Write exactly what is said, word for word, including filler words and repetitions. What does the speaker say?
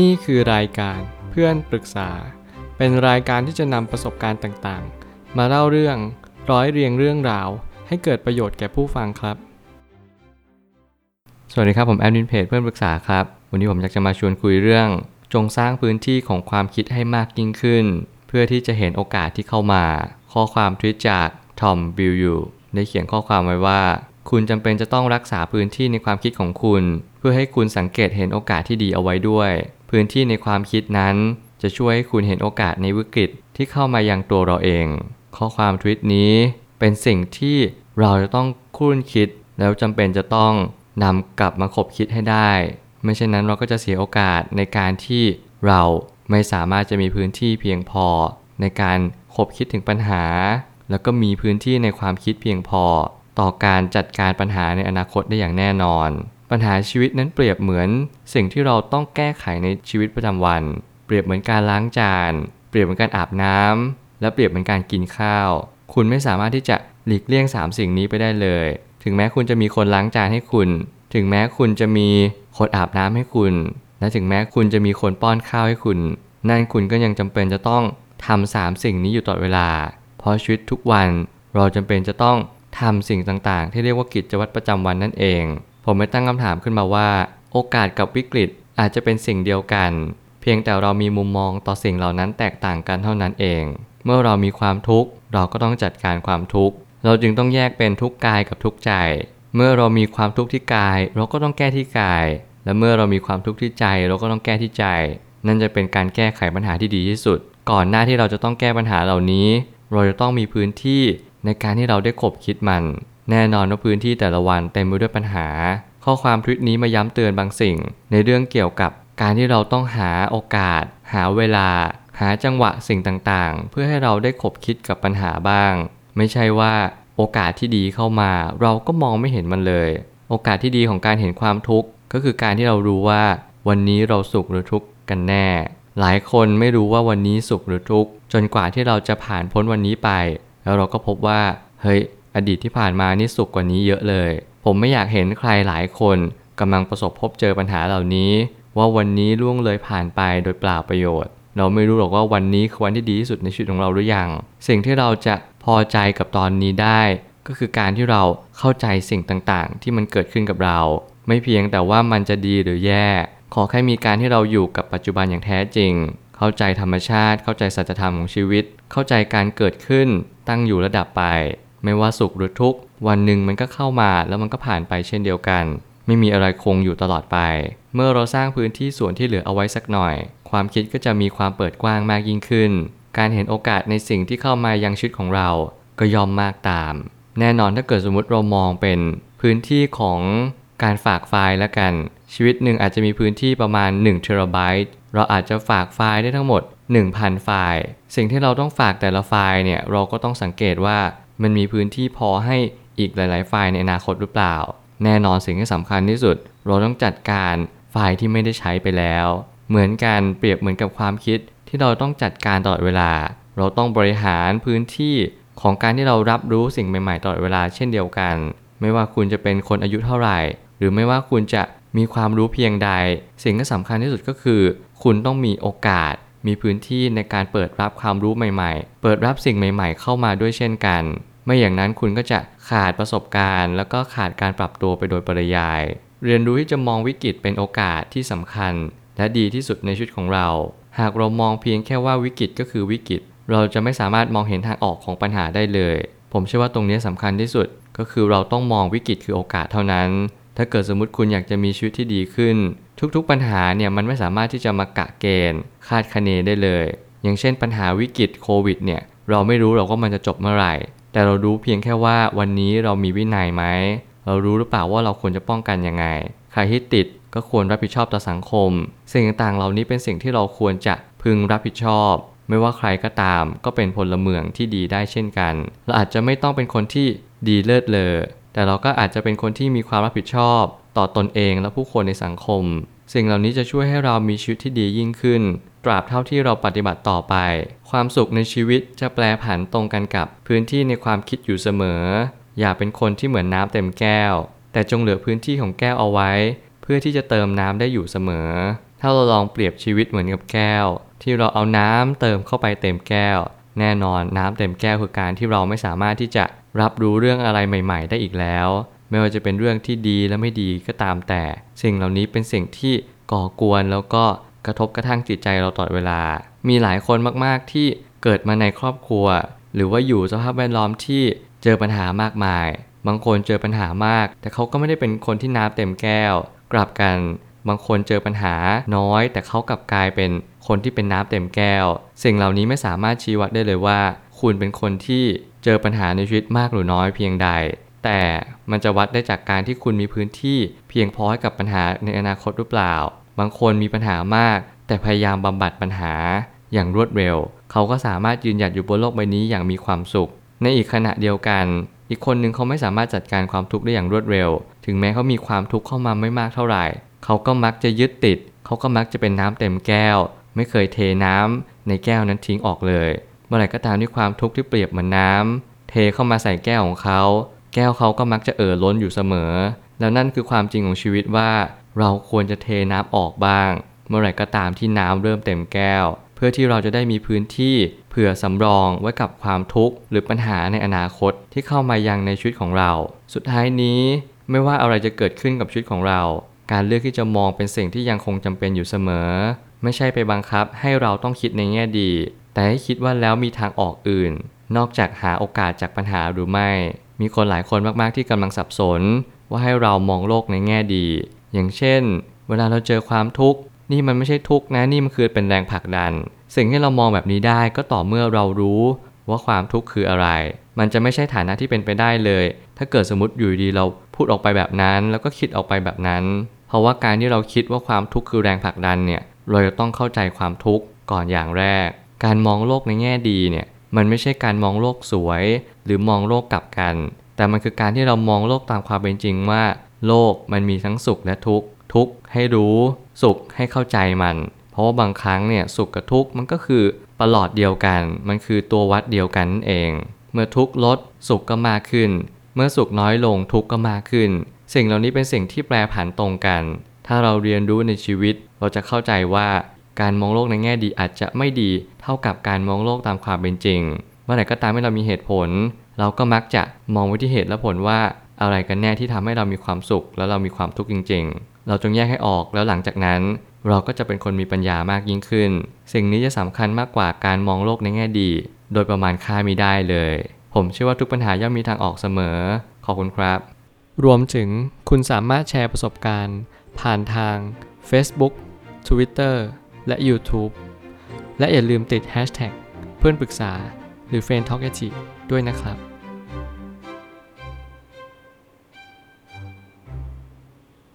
นี่คือรายการเพื่อนปรึกษาเป็นรายการที่จะนำประสบการณ์ต่างๆมาเล่าเรื่องร้อยเรียงเรื่องราวให้เกิดประโยชน์แก่ผู้ฟังครับสวัสดีครับผมแอดมินเพจเพื่อนปรึกษาครับวันนี้ผมอยากจะมาชวนคุยเรื่องจงสร้างพื้นที่ของความคิดให้มากยิ่งขึ้นเพื่อที่จะเห็นโอกาสที่เข้ามาข้อความทวิตจากทอมบิลยูได้เขียนข้อความไว้ว่าคุณจำเป็นจะต้องรักษาพื้นที่ในความคิดของคุณเพื่อให้คุณสังเกตเห็นโอกาสที่ดีเอาไว้ด้วยพื้นที่ในความคิดนั้นจะช่วยให้คุณเห็นโอกาสในวิกฤตที่เข้ามายังตัวเราเองข้อความทวิตนี้เป็นสิ่งที่เราจะต้องคุ้นคิดแล้วจำเป็นจะต้องนำกลับมาคบคิดให้ได้ไม่เช่นนั้นเราก็จะเสียโอกาสในการที่เราไม่สามารถจะมีพื้นที่เพียงพอในการคบคิดถึงปัญหาแล้วก็มีพื้นที่ในความคิดเพียงพอต่อการจัดการปัญหาในอนาคตได้อย่างแน่นอนปัญหาชีวิตนั้นเปรียบเหมือนสิ่งที่เราต้องแก้ไขในชีวิตประจำวันเปรียบเหมือนการล้างจานเปรียบเหมือนการอาบน้ำและเปรียบเหมือนการกินข้าวคุณไม่สามารถที่จะหลีกเลี่ยงสามสิ่งนี้ไปได้เลยถึงแม้คุณจะมีคนล้างจานให้คุณถึงแม้คุณจะมีคนอาบน้ำให้คุณและถึงแม้คุณจะมีคนป้อนข้าวให้คุณนั่นคุณก็ยังจำเป็นจะต้องทำสามสิ่งนี้อยู่ตลอดเวลาเพราะชีวิตทุกวันเราจำเป็นจะต้องทำสิ่งต่างๆที่เรียกว่ากิจวัตรประจำวันนั่นเองผมไม่ตั้งคำถามขึ้นมาว่าโอกาสกับวิกฤตอาจจะเป็นสิ่งเดียวกันเพียงแต่เรามีมุมมองต่อสิ่งเหล่านั้นแตกต่างกันเท่านั้นเองเมื่อเรามีความทุกข์เราก็ต้องจัดการความทุกข์เราจึงต้องแยกเป็นทุกข์กายกับทุกข์ใจเมื่อเรามีความทุกข์ที่กายเราก็ต้องแก้ที่กายและเมื่อเรามีความทุกข์ที่ใจเราก็ต้องแก้ที่ใจนั่นจะเป็นการแก้ไขปัญหาที่ดีที่สุดก่อนหน้าที่เราจะต้องแก้ปัญหาเหล่านี้เราจะต้องมีพื้นที่ในการที่เราได้คบคิดมันแน่นอนว่าพื้นที่แต่ละวันเต็มไปด้วยปัญหาข้อความทวิตนี้มาย้ำเตือนบางสิ่งในเรื่องเกี่ยวกับการที่เราต้องหาโอกาสหาเวลาหาจังหวะสิ่งต่างๆเพื่อให้เราได้คบคิดกับปัญหาบ้างไม่ใช่ว่าโอกาสที่ดีเข้ามาเราก็มองไม่เห็นมันเลยโอกาสที่ดีของการเห็นความทุกข์ก็คือการที่เรารู้ว่าวันนี้เราสุขหรือทุกข์กันแน่หลายคนไม่รู้ว่าวันนี้สุขหรือทุกข์จนกว่าที่เราจะผ่านพ้นวันนี้ไปแล้วเราก็พบว่าเฮ้ยอดีตที่ผ่านมานี่สุขกว่านี้เยอะเลยผมไม่อยากเห็นใครหลายคนกำลังประสบพบเจอปัญหาเหล่านี้ว่าวันนี้ล่วงเลยผ่านไปโดยเปล่าประโยชน์เราไม่รู้หรอกว่าวันนี้คือวันที่ดีที่สุดในชีวิตของเราหรือยังสิ่งที่เราจะพอใจกับตอนนี้ได้ก็คือการที่เราเข้าใจสิ่งต่างๆที่มันเกิดขึ้นกับเราไม่เพียงแต่ว่ามันจะดีหรือแย่ขอแค่มีการที่เราอยู่กับปัจจุบันอย่างแท้จริงเข้าใจธรรมชาติเข้าใจสัจธรรมของชีวิตเข้าใจการเกิดขึ้นตั้งอยู่ระดับไปไม่ว่าสุขหรือทุกข์วันหนึ่งมันก็เข้ามาแล้วมันก็ผ่านไปเช่นเดียวกันไม่มีอะไรคงอยู่ตลอดไปเมื่อเราสร้างพื้นที่ส่วนที่เหลือเอาไว้สักหน่อยความคิดก็จะมีความเปิดกว้างมากยิ่งขึ้นการเห็นโอกาสในสิ่งที่เข้ามายังชีวิตของเราก็ย่อมมากตามแน่นอนถ้าเกิดสมมติเรามองเป็นพื้นที่ของการฝากไฟล์ละกันชีวิตหนึ่งอาจจะมีพื้นที่ประมาณหนึ่งเทราไบต์เราอาจจะฝากไฟล์ได้ทั้งหมด หนึ่งพัน ไฟล์สิ่งที่เราต้องฝากแต่ละไฟล์เนี่ยเราก็ต้องสังเกตว่ามันมีพื้นที่พอให้อีกหลายๆไฟล์ในอนาคตหรือเปล่าแน่นอนสิ่งที่สำคัญที่สุดเราต้องจัดการไฟล์ที่ไม่ได้ใช้ไปแล้วเหมือนกันเปรียบเหมือนกับความคิดที่เราต้องจัดการตลอดเวลาเราต้องบริหารพื้นที่ของการที่เรารับรู้สิ่งใหม่ๆตลอดเวลาเช่นเดียวกันไม่ว่าคุณจะเป็นคนอายุเท่าไหร่หรือไม่ว่าคุณจะมีความรู้เพียงใดสิ่งที่สำคัญที่สุดก็คือคุณต้องมีโอกาสมีพื้นที่ในการเปิดรับความรู้ใหม่ๆเปิดรับสิ่งใหม่ๆเข้ามาด้วยเช่นกันไม่อย่างนั้นคุณก็จะขาดประสบการณ์แล้วก็ขาดการปรับตัวไปโดยปริยายเรียนรู้ที่จะมองวิกฤตเป็นโอกาสที่สำคัญและดีที่สุดในชีวิตของเราหากเรามองเพียงแค่ว่าวิกฤตก็คือวิกฤตเราจะไม่สามารถมองเห็นทางออกของปัญหาได้เลยผมเชื่อว่าตรงนี้สำคัญที่สุดก็คือเราต้องมองวิกฤตคือโอกาสเท่านั้นถ้าเกิดสมมติคุณอยากจะมีชีวิตที่ดีขึ้นทุกๆปัญหาเนี่ยมันไม่สามารถที่จะมากะเกณฑ์คาดคะเนได้เลยอย่างเช่นปัญหาวิกฤตโควิดเนี่ยเราไม่รู้หรอกว่ามันจะจบเมื่อไหร่แต่เรารู้เพียงแค่ว่าวันนี้เรามีวินัยไหมเรารู้หรือเปล่าว่าเราควรจะป้องกันยังไงใครที่ติดก็ควรรับผิดชอบต่อสังคมสิ่งต่างๆเหล่านี้เป็นสิ่งที่เราควรจะพึงรับผิดชอบไม่ว่าใครก็ตามก็เป็นพลเมืองที่ดีได้เช่นกันเราอาจจะไม่ต้องเป็นคนที่ดีเลิศเลอแต่เราก็อาจจะเป็นคนที่มีความรับผิดชอบต่อตนเองและผู้คนในสังคมสิ่งเหล่านี้จะช่วยให้เรามีชีวิตที่ดียิ่งขึ้นตราบเท่าที่เราปฏิบัติต่อไปความสุขในชีวิตจะแปรผันตรงกันกับพื้นที่ในความคิดอยู่เสมออย่าเป็นคนที่เหมือนน้ำเต็มแก้วแต่จงเหลือพื้นที่ของแก้วเอาไว้เพื่อที่จะเติมน้ำได้อยู่เสมอ ถ้าเราลองเปรียบชีวิตเหมือนกับแก้วที่เราเอาน้ำเติมเข้าไปเต็มแก้วแน่นอนน้ำเต็มแก้วคือการที่เราไม่สามารถที่จะรับรู้เรื่องอะไรใหม่ๆได้อีกแล้วไม่ว่าจะเป็นเรื่องที่ดีและไม่ดีก็ตามแต่สิ่งเหล่านี้เป็นสิ่งที่ก่อกวนแล้วก็กระทบกระทั่งจิตใจเราตลอดเวลามีหลายคนมากๆที่เกิดมาในครอบครัวหรือว่าอยู่สภาพแวดล้อมที่เจอปัญหามากมายบางคนเจอปัญหามากแต่เขาก็ไม่ได้เป็นคนที่น้ำเต็มแก้วกลับกันบางคนเจอปัญหาน้อยแต่เขากลับกลายเป็นคนที่เป็นน้ำเต็มแก้วสิ่งเหล่านี้ไม่สามารถชี้วัดได้เลยว่าคุณเป็นคนที่เจอปัญหาในชีวิตมากหรือน้อยเพียงใดแต่มันจะวัดได้จากการที่คุณมีพื้นที่เพียงพอให้กับปัญหาในอนาคตหรือเปล่าบางคนมีปัญหามากแต่พยายามบำบัดปัญหาอย่างรวดเร็วเขาก็สามารถยืนหยัดอยู่บนโลกใบนี้อย่างมีความสุขในอีกขณะเดียวกันอีกคนนึงเขาไม่สามารถจัดการความทุกข์ได้อย่างรวดเร็วถึงแม้เขามีความทุกข์เข้ามาไม่มากเท่าไหร่เขาก็มักจะยึดติดเขาก็มักจะเป็นน้ำเต็มแก้วไม่เคยเทน้ำในแก้วนั้นทิ้งออกเลยเมื่อไหร่ก็ตามที่ความทุกข์ที่เปรียบเหมือนน้ำเทเข้ามาใส่แก้วของเขาแก้วเขาก็มักจะเอ่อล้นอยู่เสมอแล้วนั่นคือความจริงของชีวิตว่าเราควรจะเทน้ำออกบ้างเมื่อไหร่ก็ตามที่น้ำเริ่มเต็มแก้วเพื่อที่เราจะได้มีพื้นที่เผื่อสำรองไว้กับความทุกข์หรือปัญหาในอนาคตที่เข้ามายังในชีวิตของเราสุดท้ายนี้ไม่ว่าอะไรจะเกิดขึ้นกับชีวิตของเราการเลือกที่จะมองเป็นสิ่งที่ยังคงจำเป็นอยู่เสมอไม่ใช่ไปบังคับให้เราต้องคิดในแง่ดีแต่ให้คิดว่าแล้วมีทางออกอื่นนอกจากหาโอกาสจากปัญหาหรือไม่มีคนหลายคนมากๆที่กำลังสับสนว่าให้เรามองโลกในแง่ดีอย่างเช่นเวลาเราเจอความทุกข์นี่มันไม่ใช่ทุกข์นะนี่มันคือเป็นแรงผลักดันสิ่งที่เรามองแบบนี้ได้ก็ต่อเมื่อเรารู้ว่าความทุกข์คืออะไรมันจะไม่ใช่ฐานะที่เป็นไปได้เลยถ้าเกิดสมมติอยู่ดีเราพูดออกไปแบบนั้นแล้วก็คิดออกไปแบบนั้นเพราะว่าการที่เราคิดว่าความทุกข์คือแรงผลักดันเนี่ยเราจะต้องเข้าใจความทุกข์ก่อนอย่างแรกการมองโลกในแง่ดีเนี่ยมันไม่ใช่การมองโลกสวยหรือมองโลกกลับกันแต่มันคือการที่เรามองโลกตามความเป็นจริงว่าโลกมันมีทั้งสุขและทุกข์ทุกข์ให้รู้สุขให้เข้าใจมันเพราะว่าบางครั้งเนี่ยสุขกับทุกข์มันก็คือประหลอดเดียวกันมันคือตัววัดเดียวกันนั่นเองเมื่อทุกข์ลดสุขก็มากขึ้นเมื่อสุขน้อยลงทุกข์ก็มากขึ้นสิ่งเหล่านี้เป็นสิ่งที่แปรผันตรงกันถ้าเราเรียนรู้ในชีวิตเราจะเข้าใจว่าการมองโลกในแง่ดีอาจจะไม่ดีเท่ากับการมองโลกตามความเป็นจริงเมื่อไหร่ก็ตามที่เรามีเหตุผลเราก็มักจะมองไปที่เหตุและผลว่าอะไรกันแน่ที่ทำให้เรามีความสุขแล้วเรามีความทุกข์จริงๆเราจงแยกให้ออกแล้วหลังจากนั้นเราก็จะเป็นคนมีปัญญามากยิ่งขึ้นสิ่งนี้จะสำคัญมากกว่าการมองโลกในแง่ดีโดยประมาณค่ามิได้เลยผมเชื่อว่าทุกปัญหาย่อมมีทางออกเสมอขอบคุณครับรวมถึงคุณสามารถแชร์ประสบการณ์ผ่านทาง Facebook Twitter และ YouTube และอย่าลืมติด แฮชแท็ก เพื่อนปรึกษาหรือ เฟรนด์ ทอล์ก เอ จี ด้วยนะครับ